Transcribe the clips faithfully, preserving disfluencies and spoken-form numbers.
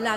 La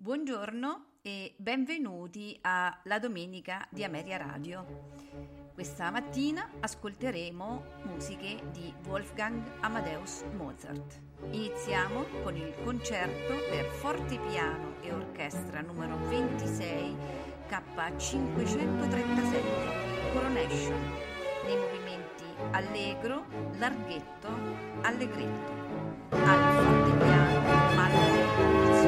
Buongiorno e benvenuti a La Domenica di Ameria Radio. Questa mattina ascolteremo musiche di Wolfgang Amadeus Mozart. Iniziamo con il concerto per fortepiano e orchestra numero ventisei K cinquecentotrentasette Coronation, nei movimenti allegro, larghetto, allegretto. Al fortepiano Amadeus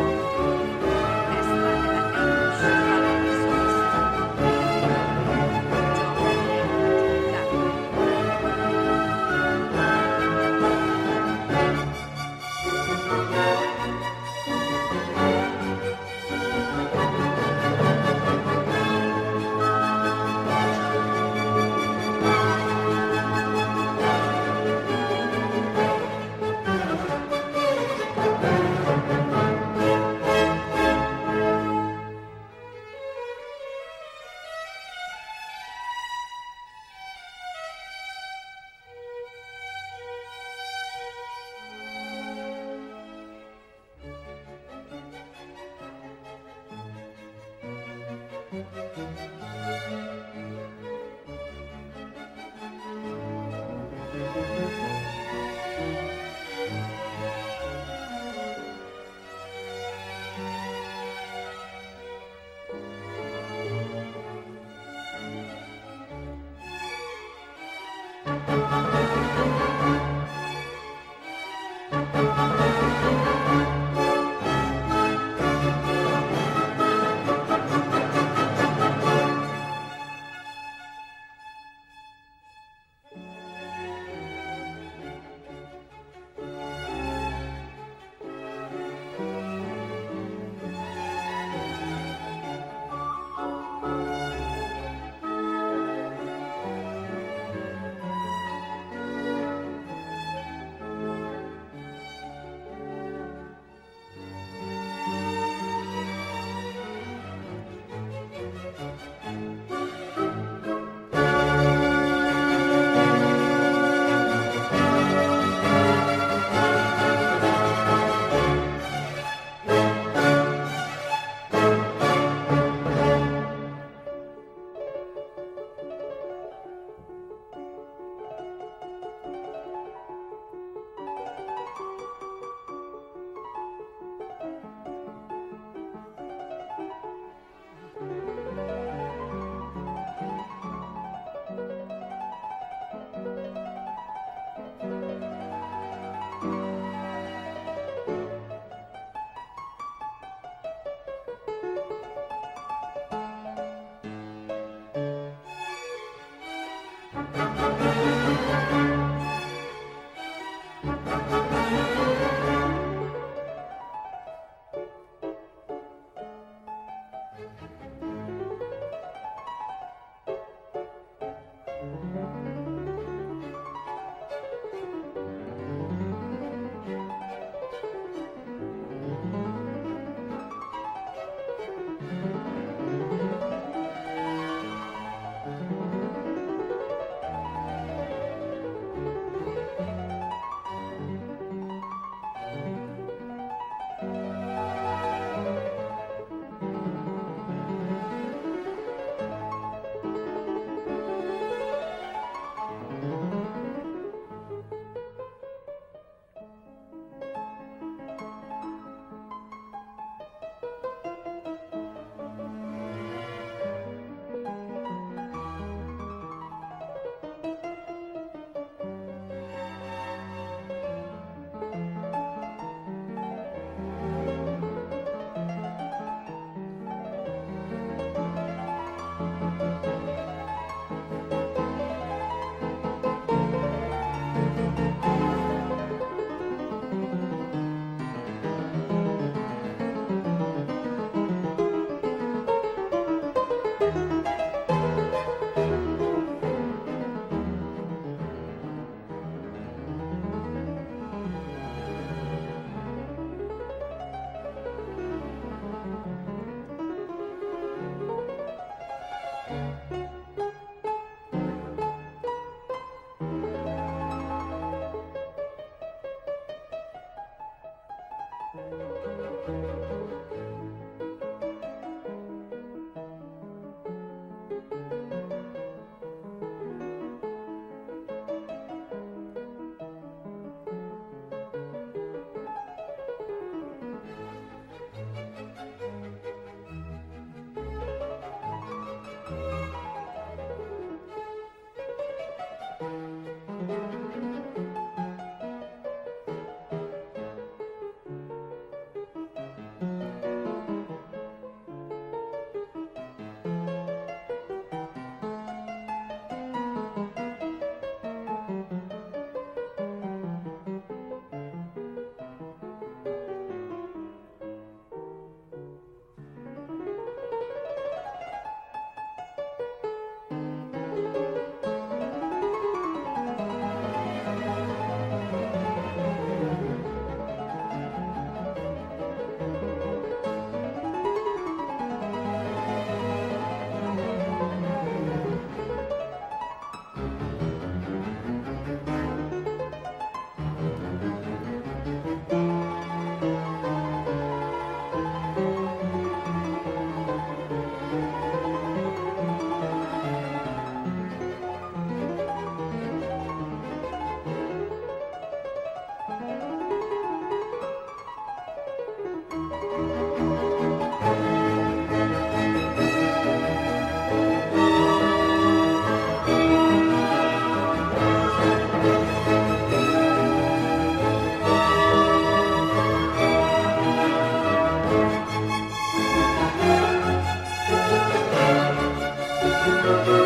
Thank you.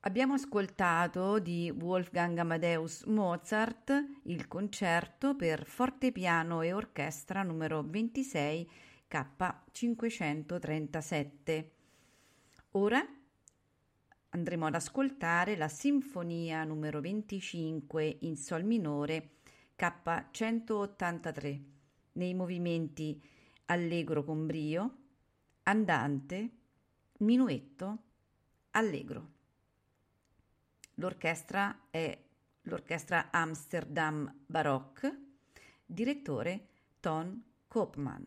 Abbiamo ascoltato di Wolfgang Amadeus Mozart il concerto per fortepiano e orchestra numero ventisei K cinquecentotrentasette. Ora andremo ad ascoltare la sinfonia numero venticinque in sol minore K centottantatre nei movimenti allegro con brio, andante, minuetto, allegro. L'orchestra è l'Orchestra Amsterdam Baroque, direttore Ton Koopman.